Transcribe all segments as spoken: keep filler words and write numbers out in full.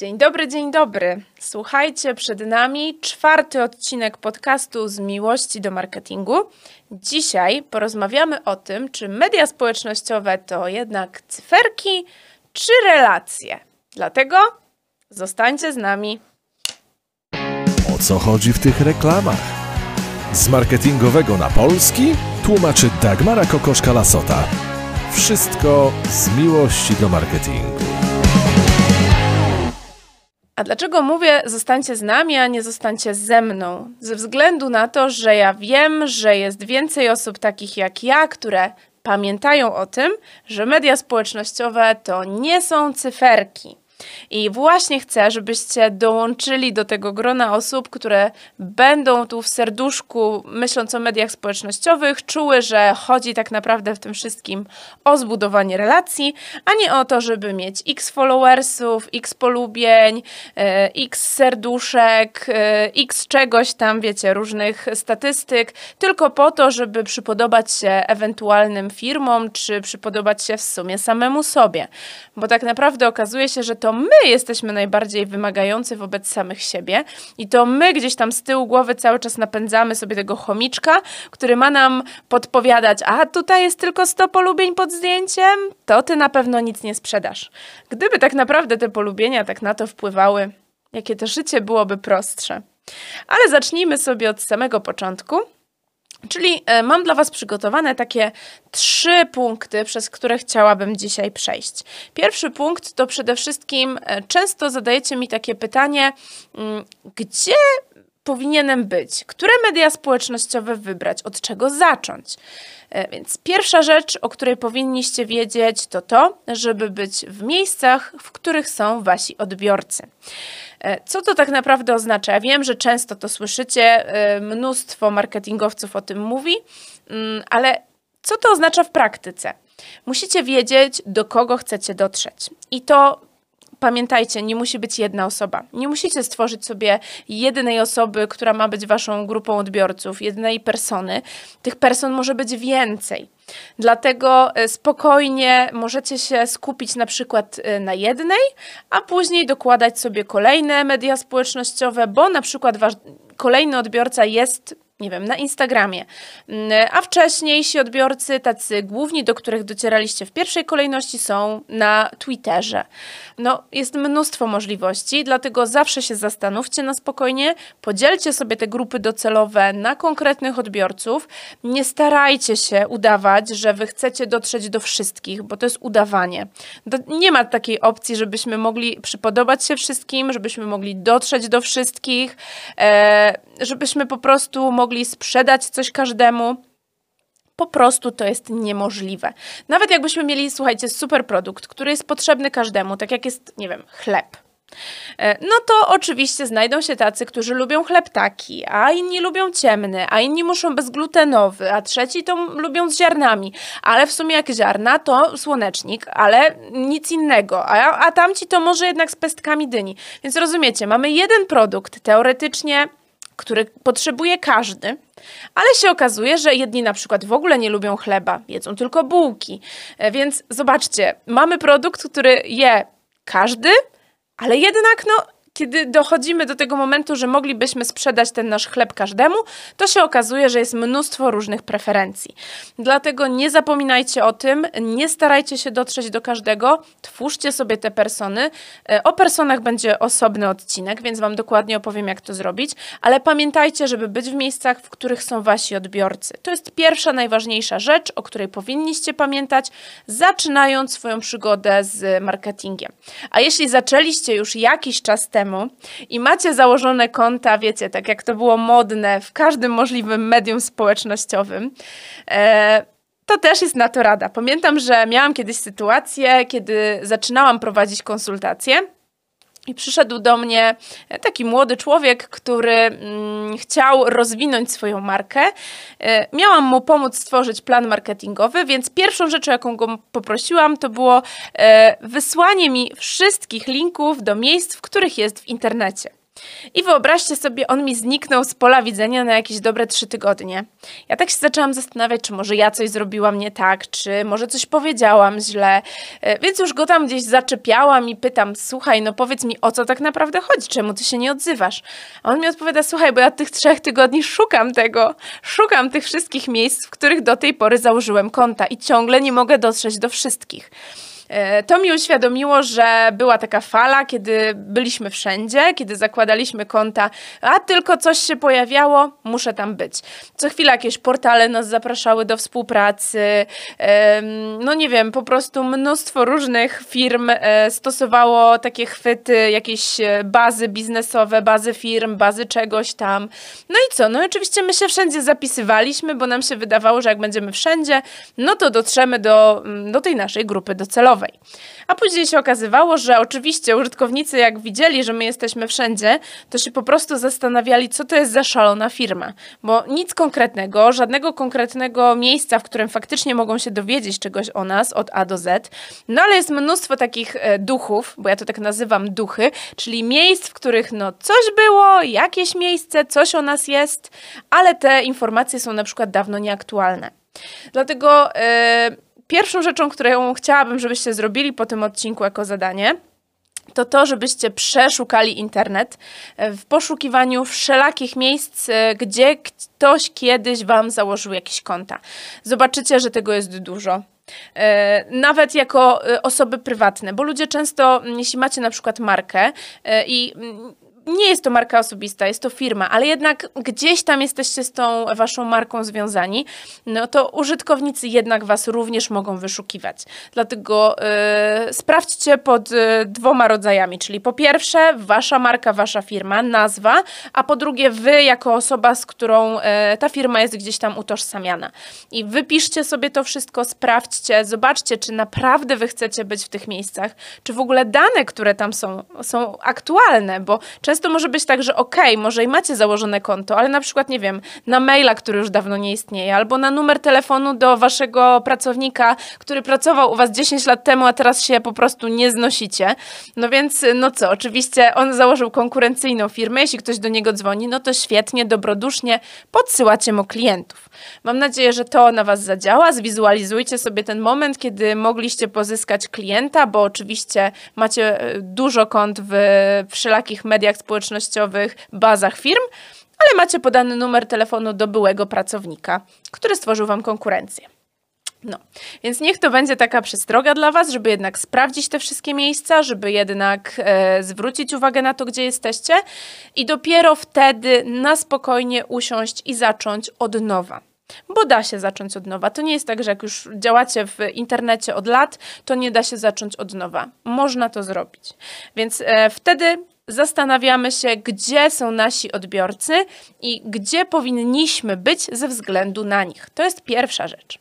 Dzień dobry, dzień dobry. Słuchajcie, przed nami czwarty odcinek podcastu Z miłości do marketingu. Dzisiaj porozmawiamy o tym, czy media społecznościowe to jednak cyferki, czy relacje. Dlatego zostańcie z nami. O co chodzi w tych reklamach? Z marketingowego na polski tłumaczy Dagmara Kokoszka-Lasota. Wszystko z miłości do marketingu. A dlaczego mówię zostańcie z nami, a nie zostańcie ze mną? Ze względu na to, że ja wiem, że jest więcej osób takich jak ja, które pamiętają o tym, że media społecznościowe to nie są cyferki. I właśnie chcę, żebyście dołączyli do tego grona osób, które będą tu w serduszku, myśląc o mediach społecznościowych, czuły, że chodzi tak naprawdę w tym wszystkim o zbudowanie relacji, a nie o to, żeby mieć x followersów, x polubień, x serduszek, x czegoś tam, wiecie, różnych statystyk, tylko po to, żeby przypodobać się ewentualnym firmom, czy przypodobać się w sumie samemu sobie. Bo tak naprawdę okazuje się, że to my jesteśmy najbardziej wymagający wobec samych siebie i to my gdzieś tam z tyłu głowy cały czas napędzamy sobie tego chomiczka, który ma nam podpowiadać, a tutaj jest tylko sto polubień pod zdjęciem, to ty na pewno nic nie sprzedasz. Gdyby tak naprawdę te polubienia tak na to wpływały, jakie to życie byłoby prostsze. Ale zacznijmy sobie od samego początku. Czyli mam dla was przygotowane takie trzy punkty, przez które chciałabym dzisiaj przejść. Pierwszy punkt to przede wszystkim często zadajecie mi takie pytanie, gdzie powinienem być? Które media społecznościowe wybrać? Od czego zacząć? Więc pierwsza rzecz, o której powinniście wiedzieć, to to, żeby być w miejscach, w których są wasi odbiorcy. Co to tak naprawdę oznacza? Ja wiem, że często to słyszycie, mnóstwo marketingowców o tym mówi, ale co to oznacza w praktyce? Musicie wiedzieć, do kogo chcecie dotrzeć. I to pamiętajcie, nie musi być jedna osoba. Nie musicie stworzyć sobie jednej osoby, która ma być waszą grupą odbiorców, jednej persony. Tych person może być więcej. Dlatego spokojnie możecie się skupić na przykład na jednej, a później dokładać sobie kolejne media społecznościowe, bo na przykład wasz kolejny odbiorca jest, nie wiem, na Instagramie, a wcześniejsi odbiorcy, tacy główni, do których docieraliście w pierwszej kolejności, są na Twitterze. No, jest mnóstwo możliwości, dlatego zawsze się zastanówcie na spokojnie, podzielcie sobie te grupy docelowe na konkretnych odbiorców, nie starajcie się udawać, że wy chcecie dotrzeć do wszystkich, bo to jest udawanie. Do, nie ma takiej opcji, żebyśmy mogli przypodobać się wszystkim, żebyśmy mogli dotrzeć do wszystkich, e, żebyśmy po prostu mogli mogli sprzedać coś każdemu. Po prostu to jest niemożliwe. Nawet jakbyśmy mieli, słuchajcie, super produkt, który jest potrzebny każdemu, tak jak jest, nie wiem, chleb. No to oczywiście znajdą się tacy, którzy lubią chleb taki, a inni lubią ciemny, a inni muszą bezglutenowy, a trzeci to lubią z ziarnami, ale w sumie jak ziarna to słonecznik, ale nic innego, a, a tamci to może jednak z pestkami dyni. Więc rozumiecie, mamy jeden produkt teoretycznie, który potrzebuje każdy, ale się okazuje, że jedni na przykład w ogóle nie lubią chleba, jedzą tylko bułki. Więc zobaczcie, mamy produkt, który je każdy, ale jednak no, kiedy dochodzimy do tego momentu, że moglibyśmy sprzedać ten nasz chleb każdemu, to się okazuje, że jest mnóstwo różnych preferencji. Dlatego nie zapominajcie o tym, nie starajcie się dotrzeć do każdego, twórzcie sobie te persony. O personach będzie osobny odcinek, więc wam dokładnie opowiem, jak to zrobić, ale pamiętajcie, żeby być w miejscach, w których są wasi odbiorcy. To jest pierwsza, najważniejsza rzecz, o której powinniście pamiętać, zaczynając swoją przygodę z marketingiem. A jeśli zaczęliście już jakiś czas temu, i macie założone konta, wiecie, tak jak to było modne w każdym możliwym medium społecznościowym, to też jest na to rada. Pamiętam, że miałam kiedyś sytuację, kiedy zaczynałam prowadzić konsultacje i przyszedł do mnie taki młody człowiek, który chciał rozwinąć swoją markę. Miałam mu pomóc stworzyć plan marketingowy, więc pierwszą rzeczą, jaką go poprosiłam, to było wysłanie mi wszystkich linków do miejsc, w których jest w internecie. I wyobraźcie sobie, on mi zniknął z pola widzenia na jakieś dobre trzy tygodnie. Ja tak się zaczęłam zastanawiać, czy może ja coś zrobiłam nie tak, czy może coś powiedziałam źle, więc już go tam gdzieś zaczepiałam i pytam, słuchaj, no powiedz mi, o co tak naprawdę chodzi, czemu ty się nie odzywasz? A on mi odpowiada, słuchaj, bo ja od tych trzech tygodni szukam tego, szukam tych wszystkich miejsc, w których do tej pory założyłem konta i ciągle nie mogę dotrzeć do wszystkich. To mi uświadomiło, że była taka fala, kiedy byliśmy wszędzie, kiedy zakładaliśmy konta, a tylko coś się pojawiało, muszę tam być. Co chwila jakieś portale nas zapraszały do współpracy, no nie wiem, po prostu mnóstwo różnych firm stosowało takie chwyty, jakieś bazy biznesowe, bazy firm, bazy czegoś tam. No i co? No oczywiście my się wszędzie zapisywaliśmy, bo nam się wydawało, że jak będziemy wszędzie, no to dotrzemy do, do tej naszej grupy docelowej. A później się okazywało, że oczywiście użytkownicy jak widzieli, że my jesteśmy wszędzie, to się po prostu zastanawiali, co to jest za szalona firma, bo nic konkretnego, żadnego konkretnego miejsca, w którym faktycznie mogą się dowiedzieć czegoś o nas od A do Z, no ale jest mnóstwo takich duchów, bo ja to tak nazywam duchy, czyli miejsc, w których no coś było, jakieś miejsce, coś o nas jest, ale te informacje są na przykład dawno nieaktualne. Dlatego yy, Pierwszą rzeczą, którą chciałabym, żebyście zrobili po tym odcinku jako zadanie, to to, żebyście przeszukali internet w poszukiwaniu wszelakich miejsc, gdzie ktoś kiedyś wam założył jakieś konta. Zobaczycie, że tego jest dużo. Nawet jako osoby prywatne, bo ludzie często, jeśli macie na przykład markę i... nie jest to marka osobista, jest to firma, ale jednak gdzieś tam jesteście z tą waszą marką związani, no to użytkownicy jednak was również mogą wyszukiwać. Dlatego yy, sprawdźcie pod yy, dwoma rodzajami, czyli po pierwsze wasza marka, wasza firma, nazwa, a po drugie wy jako osoba, z którą yy, ta firma jest gdzieś tam utożsamiana. I wypiszcie sobie to wszystko, sprawdźcie, zobaczcie, czy naprawdę wy chcecie być w tych miejscach, czy w ogóle dane, które tam są, są aktualne, bo często to może być tak, że okej, okay, może i macie założone konto, ale na przykład, nie wiem, na maila, który już dawno nie istnieje, albo na numer telefonu do waszego pracownika, który pracował u was dziesięć lat temu, a teraz się po prostu nie znosicie. No więc, no co, oczywiście on założył konkurencyjną firmę, jeśli ktoś do niego dzwoni, no to świetnie, dobrodusznie podsyłacie mu klientów. Mam nadzieję, że to na was zadziała, zwizualizujcie sobie ten moment, kiedy mogliście pozyskać klienta, bo oczywiście macie dużo kont w wszelakich mediach społecznościowych, bazach firm, ale macie podany numer telefonu do byłego pracownika, który stworzył wam konkurencję. No, więc niech to będzie taka przestroga dla was, żeby jednak sprawdzić te wszystkie miejsca, żeby jednak e, zwrócić uwagę na to, gdzie jesteście i dopiero wtedy na spokojnie usiąść i zacząć od nowa. Bo da się zacząć od nowa. To nie jest tak, że jak już działacie w internecie od lat, to nie da się zacząć od nowa. Można to zrobić. Więc e, wtedy zastanawiamy się, gdzie są nasi odbiorcy i gdzie powinniśmy być ze względu na nich. To jest pierwsza rzecz.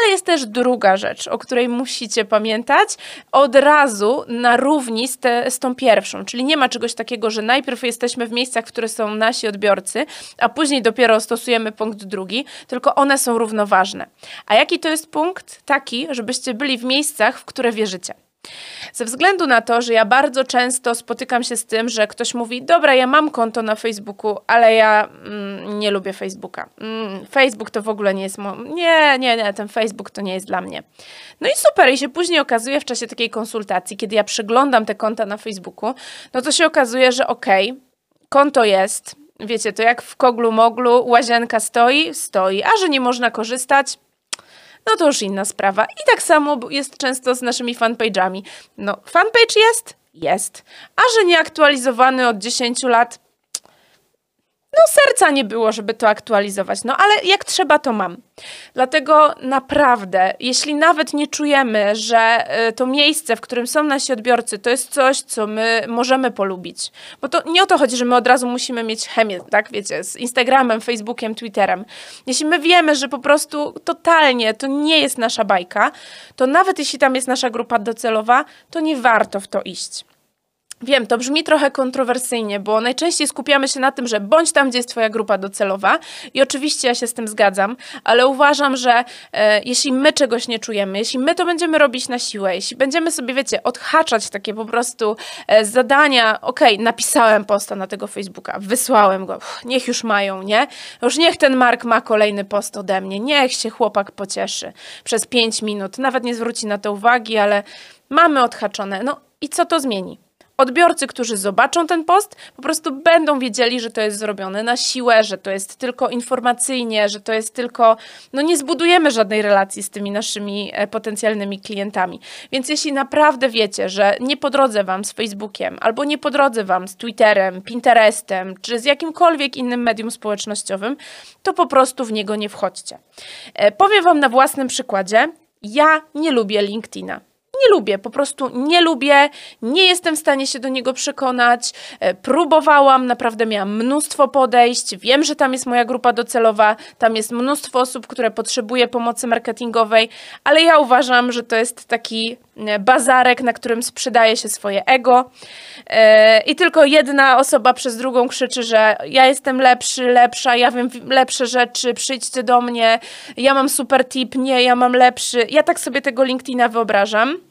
Ale jest też druga rzecz, o której musicie pamiętać od razu na równi z, te, z tą pierwszą. Czyli nie ma czegoś takiego, że najpierw jesteśmy w miejscach, które są nasi odbiorcy, a później dopiero stosujemy punkt drugi, tylko one są równoważne. A jaki to jest punkt? Taki, żebyście byli w miejscach, w które wierzycie. Ze względu na to, że ja bardzo często spotykam się z tym, że ktoś mówi, dobra, ja mam konto na Facebooku, ale ja mm, nie lubię Facebooka. Mm, Facebook to w ogóle nie jest... Nie, nie, nie, ten Facebook to nie jest dla mnie. No i super, i się później okazuje w czasie takiej konsultacji, kiedy ja przeglądam te konta na Facebooku, no to się okazuje, że okej, konto jest, wiecie, to jak w koglu moglu, łazienka stoi, stoi, a że nie można korzystać, no to już inna sprawa. I tak samo jest często z naszymi fanpage'ami. No, fanpage jest? Jest. A że nie aktualizowany od dziesięciu lat? No, serca nie było, żeby to aktualizować. No, ale jak trzeba, to mam. Dlatego naprawdę, jeśli nawet nie czujemy, że to miejsce, w którym są nasi odbiorcy, to jest coś, co my możemy polubić. Bo to nie o to chodzi, że my od razu musimy mieć chemię, tak, wiecie, z Instagramem, Facebookiem, Twitterem. Jeśli my wiemy, że po prostu totalnie to nie jest nasza bajka, to nawet jeśli tam jest nasza grupa docelowa, to nie warto w to iść. Wiem, to brzmi trochę kontrowersyjnie, bo najczęściej skupiamy się na tym, że bądź tam, gdzie jest twoja grupa docelowa i oczywiście ja się z tym zgadzam, ale uważam, że e, jeśli my czegoś nie czujemy, jeśli my to będziemy robić na siłę, jeśli będziemy sobie, wiecie, odhaczać takie po prostu e, zadania, okej, okay, napisałem posta na tego Facebooka, wysłałem go, uff, niech już mają, nie? Już niech ten Mark ma kolejny post ode mnie, niech się chłopak pocieszy przez pięć minut, nawet nie zwróci na to uwagi, ale mamy odhaczone, no i co to zmieni? Odbiorcy, którzy zobaczą ten post, po prostu będą wiedzieli, że to jest zrobione na siłę, że to jest tylko informacyjnie, że to jest tylko... No nie zbudujemy żadnej relacji z tymi naszymi potencjalnymi klientami. Więc jeśli naprawdę wiecie, że nie po drodze wam z Facebookiem, albo nie po drodze wam z Twitterem, Pinterestem, czy z jakimkolwiek innym medium społecznościowym, to po prostu w niego nie wchodźcie. Powiem wam na własnym przykładzie, ja nie lubię LinkedIna. Nie lubię, po prostu nie lubię, nie jestem w stanie się do niego przekonać, próbowałam, naprawdę miałam mnóstwo podejść, wiem, że tam jest moja grupa docelowa, tam jest mnóstwo osób, które potrzebuje pomocy marketingowej, ale ja uważam, że to jest taki bazarek, na którym sprzedaje się swoje ego i tylko jedna osoba przez drugą krzyczy, że ja jestem lepszy, lepsza, ja wiem lepsze rzeczy, przyjdźcie do mnie, ja mam super tip, nie, ja mam lepszy. Ja tak sobie tego LinkedIna wyobrażam.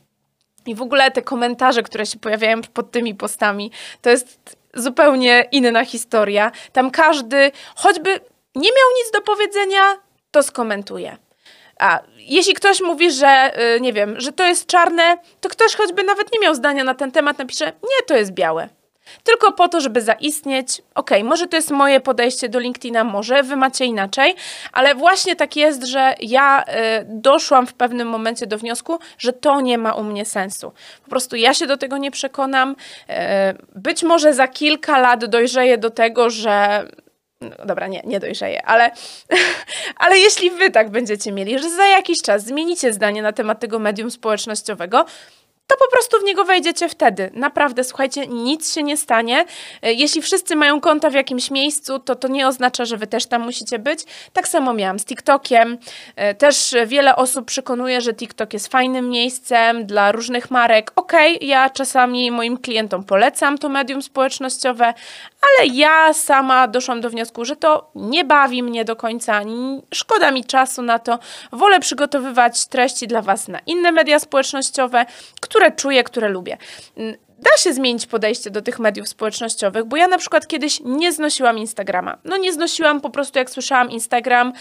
I w ogóle te komentarze, które się pojawiają pod tymi postami, to jest zupełnie inna historia. Tam każdy, choćby nie miał nic do powiedzenia, to skomentuje. A jeśli ktoś mówi, że nie wiem, że to jest czarne, to ktoś choćby nawet nie miał zdania na ten temat, napisze, nie, to jest białe. Tylko po to, żeby zaistnieć. Okej, może to jest moje podejście do LinkedIna, może wy macie inaczej, ale właśnie tak jest, że ja y, doszłam w pewnym momencie do wniosku, że to nie ma u mnie sensu. Po prostu ja się do tego nie przekonam. Y, być może za kilka lat dojrzeję do tego, że... No dobra, nie, nie dojrzeję, ale, ale jeśli wy tak będziecie mieli, że za jakiś czas zmienicie zdanie na temat tego medium społecznościowego, to po prostu w niego wejdziecie wtedy. Naprawdę, słuchajcie, nic się nie stanie. Jeśli wszyscy mają konta w jakimś miejscu, to to nie oznacza, że wy też tam musicie być. Tak samo miałam z TikTokiem. Też wiele osób przekonuje, że TikTok jest fajnym miejscem dla różnych marek. Okej, okay, ja czasami moim klientom polecam to medium społecznościowe, ale ja sama doszłam do wniosku, że to nie bawi mnie do końca, szkoda mi czasu na to. Wolę przygotowywać treści dla was na inne media społecznościowe, które czuję, które lubię. Da się zmienić podejście do tych mediów społecznościowych, bo ja na przykład kiedyś nie znosiłam Instagrama. No nie znosiłam, po prostu jak słyszałam Instagram,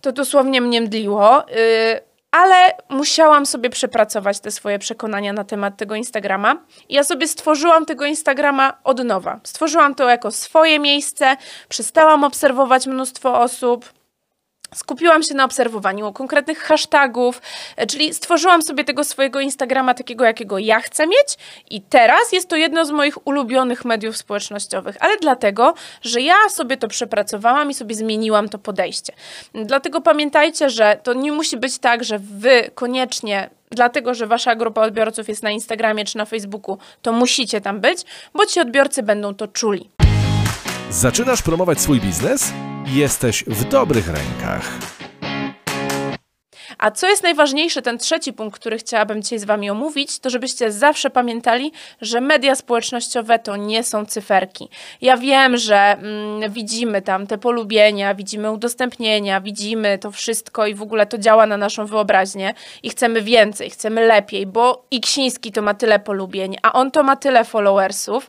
to dosłownie mnie mdliło, yy, ale musiałam sobie przepracować te swoje przekonania na temat tego Instagrama. Ja sobie stworzyłam tego Instagrama od nowa. Stworzyłam to jako swoje miejsce, przestałam obserwować mnóstwo osób, skupiłam się na obserwowaniu konkretnych hashtagów, czyli stworzyłam sobie tego swojego Instagrama takiego, jakiego ja chcę mieć i teraz jest to jedno z moich ulubionych mediów społecznościowych, ale dlatego, że ja sobie to przepracowałam i sobie zmieniłam to podejście. Dlatego pamiętajcie, że to nie musi być tak, że wy koniecznie... Dlatego, że wasza grupa odbiorców jest na Instagramie czy na Facebooku, to musicie tam być, bo ci odbiorcy będą to czuli. Zaczynasz promować swój biznes? Jesteś w dobrych rękach. A co jest najważniejsze, ten trzeci punkt, który chciałabym dzisiaj z wami omówić, to żebyście zawsze pamiętali, że media społecznościowe to nie są cyferki. Ja wiem, że mm, widzimy tam te polubienia, widzimy udostępnienia, widzimy to wszystko i w ogóle to działa na naszą wyobraźnię i chcemy więcej, chcemy lepiej, bo i Ksiński to ma tyle polubień, a on to ma tyle followersów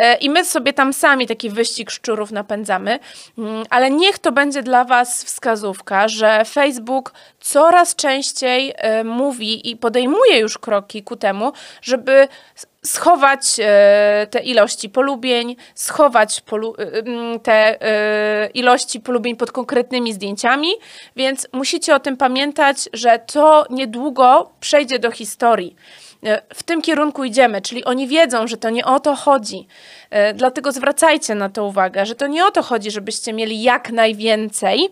yy, i my sobie tam sami taki wyścig szczurów napędzamy, yy, ale niech to będzie dla was wskazówka, że Facebook coraz Coraz częściej y, mówi i podejmuje już kroki ku temu, żeby schować y, te ilości polubień, schować polu, y, te y, ilości polubień pod konkretnymi zdjęciami, więc musicie o tym pamiętać, że to niedługo przejdzie do historii. W tym kierunku idziemy, czyli oni wiedzą, że to nie o to chodzi. Y, dlatego zwracajcie na to uwagę, że to nie o to chodzi, żebyście mieli jak najwięcej,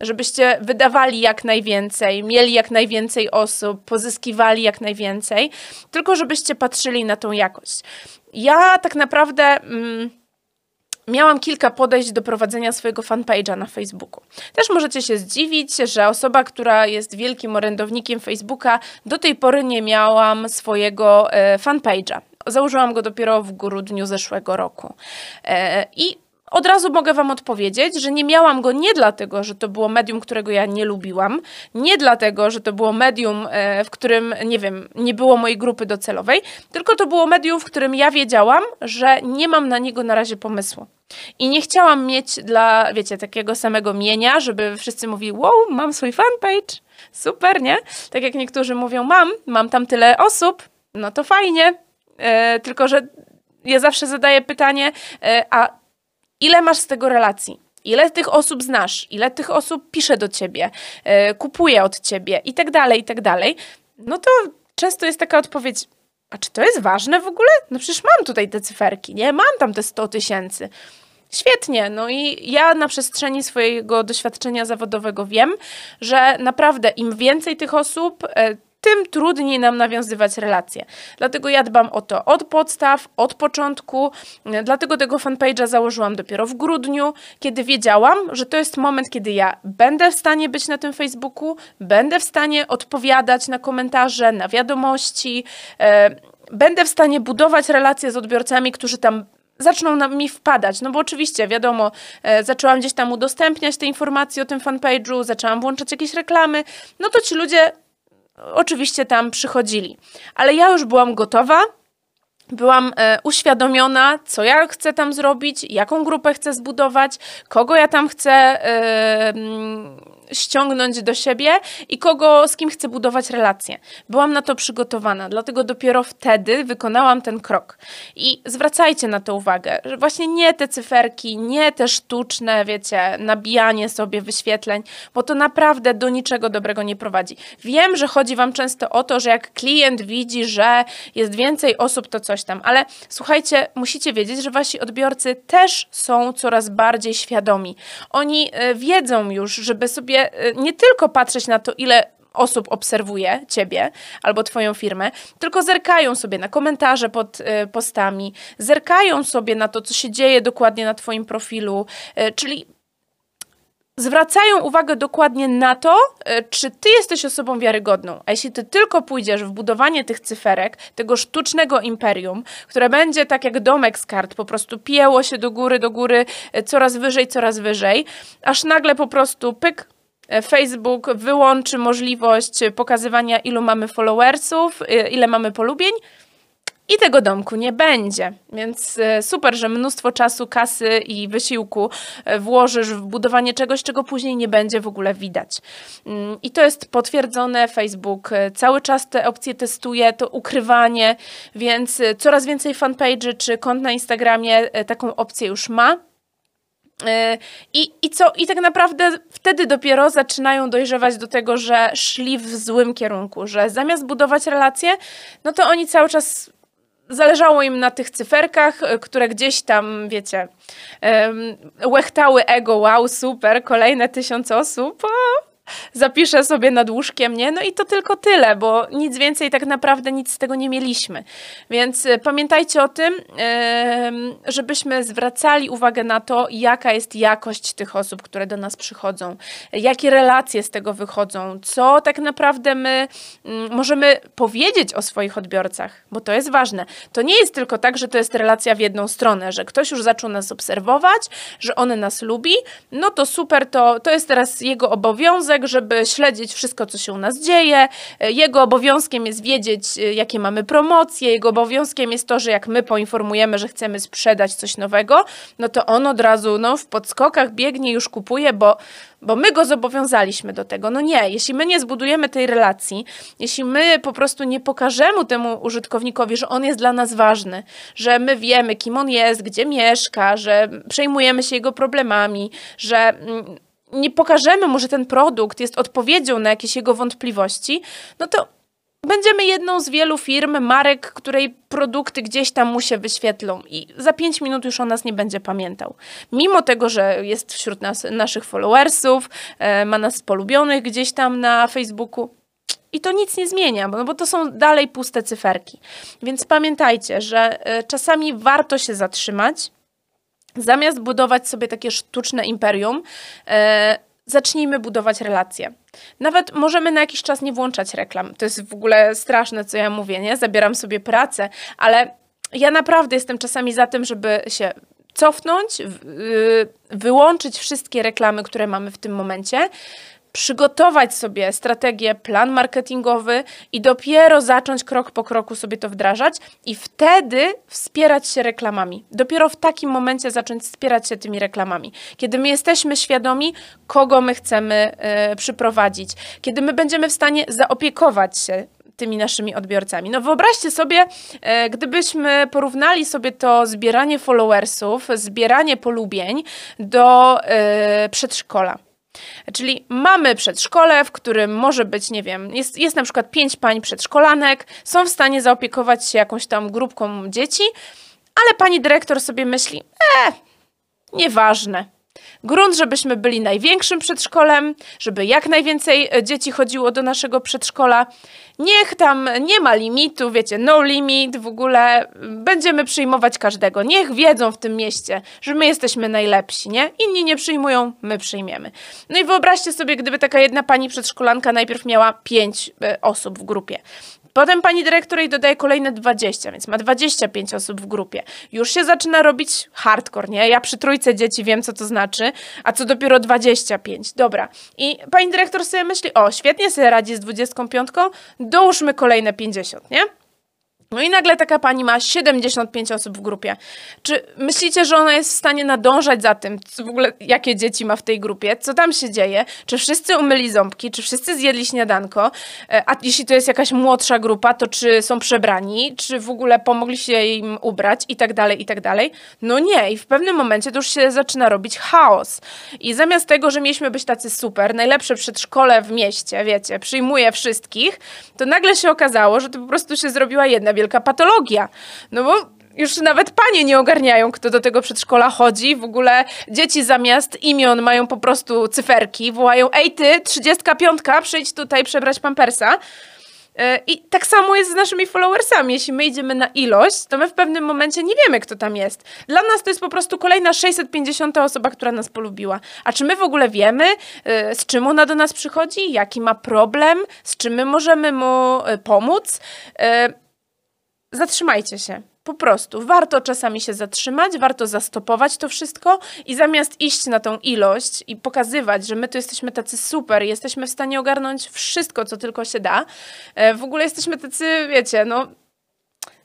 żebyście wydawali jak najwięcej, mieli jak najwięcej osób, pozyskiwali jak najwięcej, tylko żebyście patrzyli na tą jakość. Ja tak naprawdę mm, miałam kilka podejść do prowadzenia swojego fanpage'a na Facebooku. Też możecie się zdziwić, że osoba, która jest wielkim orędownikiem Facebooka, do tej pory nie miałam swojego y, fanpage'a. założyłam go dopiero w grudniu zeszłego roku. I od razu mogę wam odpowiedzieć, że nie miałam go nie dlatego, że to było medium, którego ja nie lubiłam, nie dlatego, że to było medium, w którym, nie wiem, nie było mojej grupy docelowej, tylko to było medium, w którym ja wiedziałam, że nie mam na niego na razie pomysłu. I nie chciałam mieć dla, wiecie, takiego samego mienia, żeby wszyscy mówili, wow, mam swój fanpage, super, nie? Tak jak niektórzy mówią, mam, mam tam tyle osób, no to fajnie, e, tylko że ja zawsze zadaję pytanie, e, a ile masz z tego relacji? Ile tych osób znasz? Ile tych osób pisze do ciebie? E, kupuje od ciebie? I tak dalej, i tak dalej. No to często jest taka odpowiedź, a czy to jest ważne w ogóle? No przecież mam tutaj te cyferki, nie? Mam tam te sto tysięcy. Świetnie, no i ja na przestrzeni swojego doświadczenia zawodowego wiem, że naprawdę im więcej tych osób, tym trudniej nam nawiązywać relacje. Dlatego ja dbam o to od podstaw, od początku, dlatego tego fanpage'a założyłam dopiero w grudniu, kiedy wiedziałam, że to jest moment, kiedy ja będę w stanie być na tym Facebooku, będę w stanie odpowiadać na komentarze, na wiadomości, yy, będę w stanie budować relacje z odbiorcami, którzy tam zaczną na mi wpadać, no bo oczywiście, wiadomo, e, zaczęłam gdzieś tam udostępniać te informacje o tym fanpage'u, zaczęłam włączać jakieś reklamy, no to ci ludzie oczywiście tam przychodzili. Ale ja już byłam gotowa, byłam e, uświadomiona, co ja chcę tam zrobić, jaką grupę chcę zbudować, kogo ja tam chcę e, ściągnąć do siebie i kogo, z kim chcę budować relacje. Byłam na to przygotowana, dlatego dopiero wtedy wykonałam ten krok. I zwracajcie na to uwagę, że właśnie nie te cyferki, nie te sztuczne, wiecie, nabijanie sobie wyświetleń, bo to naprawdę do niczego dobrego nie prowadzi. Wiem, że chodzi wam często o to, że jak klient widzi, że jest więcej osób, to coś tam, ale słuchajcie, musicie wiedzieć, że wasi odbiorcy też są coraz bardziej świadomi. Oni wiedzą już, żeby sobie nie tylko patrzeć na to, ile osób obserwuje ciebie albo twoją firmę, tylko zerkają sobie na komentarze pod postami, zerkają sobie na to, co się dzieje dokładnie na twoim profilu, czyli zwracają uwagę dokładnie na to, czy ty jesteś osobą wiarygodną. A jeśli ty tylko pójdziesz w budowanie tych cyferek, tego sztucznego imperium, które będzie tak jak domek z kart, po prostu pięło się do góry, do góry, coraz wyżej, coraz wyżej, aż nagle po prostu pyk, Facebook wyłączy możliwość pokazywania, ilu mamy followersów, ile mamy polubień, i tego domku nie będzie, więc super, że mnóstwo czasu, kasy i wysiłku włożysz w budowanie czegoś, czego później nie będzie w ogóle widać. I to jest potwierdzone, Facebook cały czas te opcje testuje, to ukrywanie, więc coraz więcej fanpage'y czy kont na Instagramie taką opcję już ma. I, i, co, I tak naprawdę wtedy dopiero zaczynają dojrzewać do tego, że szli w złym kierunku, że zamiast budować relacje, no to oni cały czas... Zależało im na tych cyferkach, które gdzieś tam, wiecie, łechtały ego, wow, super, kolejne tysiąc osób, o, zapiszę sobie nad łóżkiem, nie? No i to tylko tyle, bo nic więcej tak naprawdę nic z tego nie mieliśmy. Więc pamiętajcie o tym, żebyśmy zwracali uwagę na to, jaka jest jakość tych osób, które do nas przychodzą, jakie relacje z tego wychodzą, co tak naprawdę my możemy powiedzieć o swoich odbiorcach, bo to jest ważne. To nie jest tylko tak, że to jest relacja w jedną stronę, że ktoś już zaczął nas obserwować, że on nas lubi, no to super, to, to jest teraz jego obowiązek, żeby śledzić wszystko, co się u nas dzieje. Jego obowiązkiem jest wiedzieć, jakie mamy promocje, jego obowiązkiem jest to, że jak my poinformujemy, że chcemy sprzedać coś nowego, no to on od razu no, w podskokach biegnie, już kupuje, bo, bo my go zobowiązaliśmy do tego. No nie, jeśli my nie zbudujemy tej relacji, jeśli my po prostu nie pokażemy temu użytkownikowi, że on jest dla nas ważny, że my wiemy, kim on jest, gdzie mieszka, że przejmujemy się jego problemami, że... nie pokażemy mu, że ten produkt jest odpowiedzią na jakieś jego wątpliwości, no to będziemy jedną z wielu firm, marek, której produkty gdzieś tam mu się wyświetlą i za pięć minut już o nas nie będzie pamiętał. Mimo tego, że jest wśród nas, naszych followersów, ma nas polubionych gdzieś tam na Facebooku i to nic nie zmienia, bo, bo to są dalej puste cyferki. Więc pamiętajcie, że czasami warto się zatrzymać. Zamiast budować sobie takie sztuczne imperium, e, zacznijmy budować relacje. Nawet możemy na jakiś czas nie włączać reklam. To jest w ogóle straszne, co ja mówię, nie? Zabieram sobie pracę, ale ja naprawdę jestem czasami za tym, żeby się cofnąć, wyłączyć wszystkie reklamy, które mamy w tym momencie, przygotować sobie strategię, plan marketingowy i dopiero zacząć krok po kroku sobie to wdrażać i wtedy wspierać się reklamami. Dopiero w takim momencie zacząć wspierać się tymi reklamami. Kiedy my jesteśmy świadomi, kogo my chcemy y, przyprowadzić. Kiedy my będziemy w stanie zaopiekować się tymi naszymi odbiorcami. No wyobraźcie sobie, e, gdybyśmy porównali sobie to zbieranie followersów, zbieranie polubień do e, przedszkola. Czyli mamy przedszkole, w którym może być, nie wiem, jest, jest na przykład pięć pań przedszkolanek, są w stanie zaopiekować się jakąś tam grupką dzieci, ale pani dyrektor sobie myśli, e, nieważne. Grunt, żebyśmy byli największym przedszkolem, żeby jak najwięcej dzieci chodziło do naszego przedszkola. Niech tam nie ma limitu, wiecie, no limit w ogóle. Będziemy przyjmować każdego. Niech wiedzą w tym mieście, że my jesteśmy najlepsi, nie? Inni nie przyjmują, my przyjmiemy. No i wyobraźcie sobie, gdyby taka jedna pani przedszkolanka najpierw miała pięć osób w grupie. Potem pani dyrektor jej dodaje kolejne dwadzieścia, więc ma dwadzieścia pięć osób w grupie. Już się zaczyna robić hardcore, nie? Ja przy trójce dzieci wiem, co to znaczy, a co dopiero dwadzieścia pięć. Dobra. I pani dyrektor sobie myśli, o, świetnie sobie radzi z dwudziestką piątką, dołóżmy kolejne pięćdziesiąt, nie? No i nagle taka pani ma siedemdziesiąt pięć osób w grupie. Czy myślicie, że ona jest w stanie nadążać za tym, co w ogóle, jakie dzieci ma w tej grupie? Co tam się dzieje? Czy wszyscy umyli ząbki? Czy wszyscy zjedli śniadanko? A jeśli to jest jakaś młodsza grupa, to czy są przebrani? Czy w ogóle pomogli się im ubrać? I tak dalej, i tak dalej. No nie. I w pewnym momencie to już się zaczyna robić chaos. I zamiast tego, że mieliśmy być tacy super, najlepsze przedszkole w mieście, wiecie, przyjmuje wszystkich, to nagle się okazało, że to po prostu się zrobiła jedna wielka patologia, no bo już nawet panie nie ogarniają, kto do tego przedszkola chodzi, w ogóle dzieci zamiast imion mają po prostu cyferki, wołają, ej ty, trzydziestka piątka, przyjdź tutaj przebrać pampersa. I tak samo jest z naszymi followersami. Jeśli my idziemy na ilość, to my w pewnym momencie nie wiemy, kto tam jest. Dla nas to jest po prostu kolejna sześćset pięćdziesiąta osoba, która nas polubiła. A czy my w ogóle wiemy, z czym ona do nas przychodzi, jaki ma problem, z czym my możemy mu pomóc? Zatrzymajcie się. Po prostu. Warto czasami się zatrzymać, warto zastopować to wszystko i zamiast iść na tą ilość i pokazywać, że my tu jesteśmy tacy super, jesteśmy w stanie ogarnąć wszystko, co tylko się da, w ogóle jesteśmy tacy, wiecie, no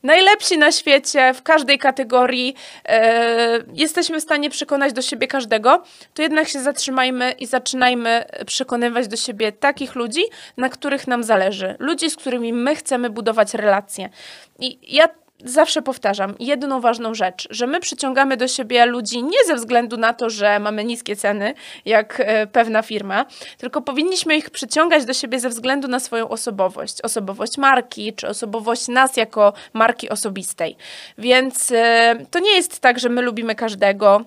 najlepsi na świecie, w każdej kategorii, e, jesteśmy w stanie przekonać do siebie każdego, to jednak się zatrzymajmy i zaczynajmy przekonywać do siebie takich ludzi, na których nam zależy. Ludzi, z którymi my chcemy budować relacje. I ja zawsze powtarzam jedną ważną rzecz, że my przyciągamy do siebie ludzi nie ze względu na to, że mamy niskie ceny, jak pewna firma, tylko powinniśmy ich przyciągać do siebie ze względu na swoją osobowość, osobowość marki, czy osobowość nas jako marki osobistej. Więc to nie jest tak, że my lubimy każdego,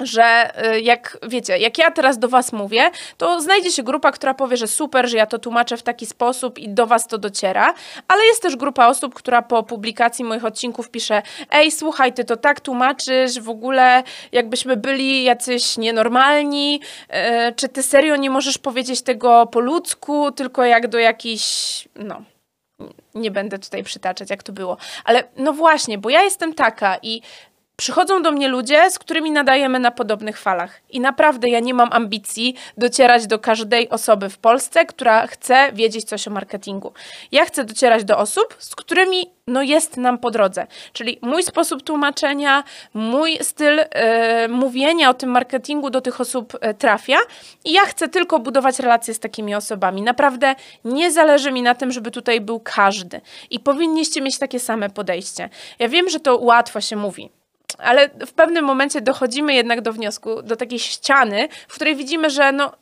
że jak wiecie, jak ja teraz do was mówię, to znajdzie się grupa, która powie, że super, że ja to tłumaczę w taki sposób i do was to dociera, ale jest też grupa osób, która po publikacji moich odcinków pisze, ej, słuchaj, ty to tak tłumaczysz, w ogóle jakbyśmy byli jacyś nienormalni, e, czy ty serio nie możesz powiedzieć tego po ludzku, tylko jak do jakichś, no... Nie będę tutaj przytaczać, jak to było. Ale no właśnie, bo ja jestem taka i przychodzą do mnie ludzie, z którymi nadajemy na podobnych falach. I naprawdę ja nie mam ambicji docierać do każdej osoby w Polsce, która chce wiedzieć coś o marketingu. Ja chcę docierać do osób, z którymi no jest nam po drodze. Czyli mój sposób tłumaczenia, mój styl yy, mówienia o tym marketingu do tych osób yy, trafia i ja chcę tylko budować relacje z takimi osobami. Naprawdę nie zależy mi na tym, żeby tutaj był każdy. I powinniście mieć takie same podejście. Ja wiem, że to łatwo się mówi. Ale w pewnym momencie dochodzimy jednak do wniosku, do takiej ściany, w której widzimy, że no,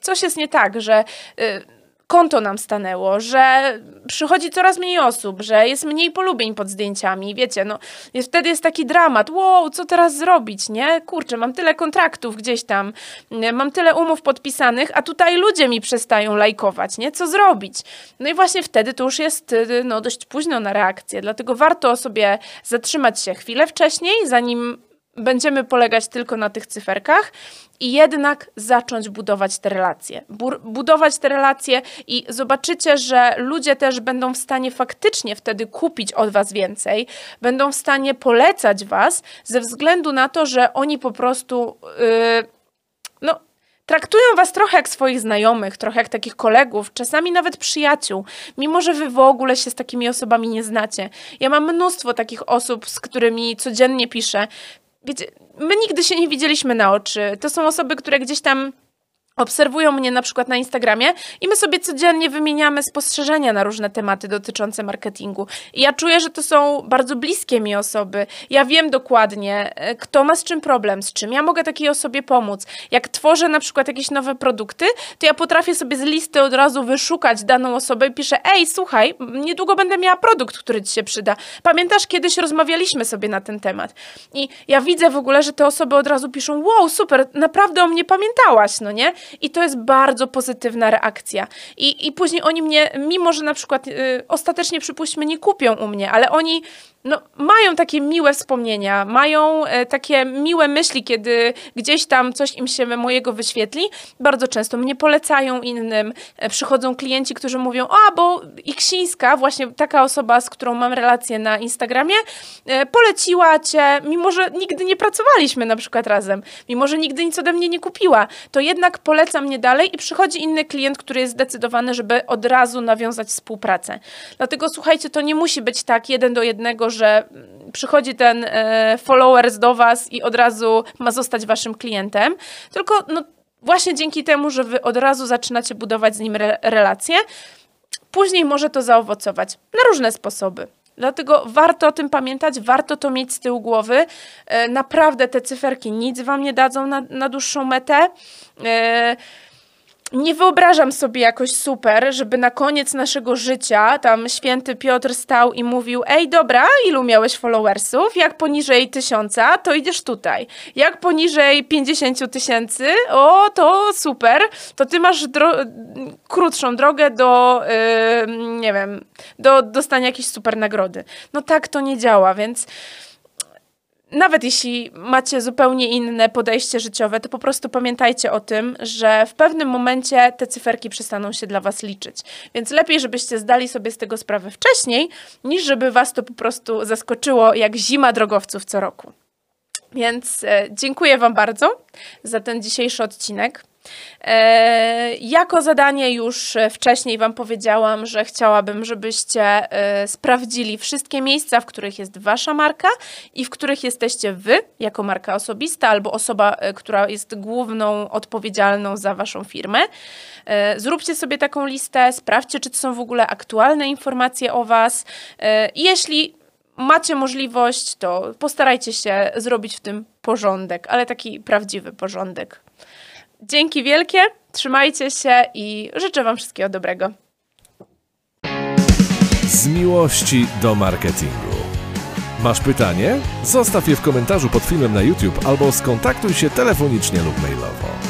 coś jest nie tak, że y, konto nam stanęło, że przychodzi coraz mniej osób, że jest mniej polubień pod zdjęciami, wiecie, no jest, wtedy jest taki dramat, wow, co teraz zrobić, nie? Kurczę, mam tyle kontraktów gdzieś tam, nie? Mam tyle umów podpisanych, a tutaj ludzie mi przestają lajkować, nie? Co zrobić? No i właśnie wtedy to już jest no, dość późno na reakcję, dlatego warto sobie zatrzymać się chwilę wcześniej, zanim będziemy polegać tylko na tych cyferkach i jednak zacząć budować te relacje. Budować te relacje i zobaczycie, że ludzie też będą w stanie faktycznie wtedy kupić od was więcej, będą w stanie polecać was ze względu na to, że oni po prostu yy, no, traktują was trochę jak swoich znajomych, trochę jak takich kolegów, czasami nawet przyjaciół, mimo że wy w ogóle się z takimi osobami nie znacie. Ja mam mnóstwo takich osób, z którymi codziennie piszę. Wiecie, my nigdy się nie widzieliśmy na oczy. To są osoby, które gdzieś tam obserwują mnie na przykład na Instagramie i my sobie codziennie wymieniamy spostrzeżenia na różne tematy dotyczące marketingu. I ja czuję, że to są bardzo bliskie mi osoby. Ja wiem dokładnie, kto ma z czym problem, z czym ja mogę takiej osobie pomóc. Jak tworzę na przykład jakieś nowe produkty, to ja potrafię sobie z listy od razu wyszukać daną osobę i piszę: ej, słuchaj, niedługo będę miała produkt, który ci się przyda. Pamiętasz, kiedyś rozmawialiśmy sobie na ten temat. I ja widzę w ogóle, że te osoby od razu piszą: wow, super, naprawdę o mnie pamiętałaś, no nie? I to jest bardzo pozytywna reakcja. I, i później oni mnie, mimo że na przykład y, ostatecznie, przypuśćmy, nie kupią u mnie, ale oni no, mają takie miłe wspomnienia, mają y, takie miłe myśli, kiedy gdzieś tam coś im się mojego wyświetli. Bardzo często mnie polecają innym. Przychodzą klienci, którzy mówią: a, bo Iksińska, właśnie taka osoba, z którą mam relację na Instagramie, y, poleciła cię, mimo że nigdy nie pracowaliśmy na przykład razem, mimo że nigdy nic ode mnie nie kupiła, to jednak poleca Poleca mnie dalej i przychodzi inny klient, który jest zdecydowany, żeby od razu nawiązać współpracę. Dlatego słuchajcie, to nie musi być tak jeden do jednego, że przychodzi ten e, followers do was i od razu ma zostać waszym klientem, tylko no, właśnie dzięki temu, że wy od razu zaczynacie budować z nim re relacje, później może to zaowocować na różne sposoby. Dlatego warto o tym pamiętać, warto to mieć z tyłu głowy. Naprawdę te cyferki nic wam nie dadzą na, na dłuższą metę. Nie wyobrażam sobie jakoś super, żeby na koniec naszego życia tam święty Piotr stał i mówił: ej, dobra, ilu miałeś followersów? Jak poniżej tysiąca, to idziesz tutaj. Jak poniżej pięćdziesięciu tysięcy, o, to super, to ty masz dro krótszą drogę do, yy, nie wiem, do dostania jakiejś super nagrody. No tak to nie działa, więc... Nawet jeśli macie zupełnie inne podejście życiowe, to po prostu pamiętajcie o tym, że w pewnym momencie te cyferki przestaną się dla was liczyć. Więc lepiej, żebyście zdali sobie z tego sprawę wcześniej, niż żeby was to po prostu zaskoczyło jak zima drogowców co roku. Więc dziękuję wam bardzo za ten dzisiejszy odcinek. Jako zadanie już wcześniej wam powiedziałam, że chciałabym, żebyście sprawdzili wszystkie miejsca, w których jest wasza marka i w których jesteście wy jako marka osobista albo osoba, która jest główną odpowiedzialną za waszą firmę. Zróbcie sobie taką listę, sprawdźcie, czy to są w ogóle aktualne informacje o was. Jeśli macie możliwość, to postarajcie się zrobić w tym porządek, ale taki prawdziwy porządek. Dzięki wielkie, trzymajcie się i życzę wam wszystkiego dobrego. Z miłości do marketingu. Masz pytanie? Zostaw je w komentarzu pod filmem na YouTube albo skontaktuj się telefonicznie lub mailowo.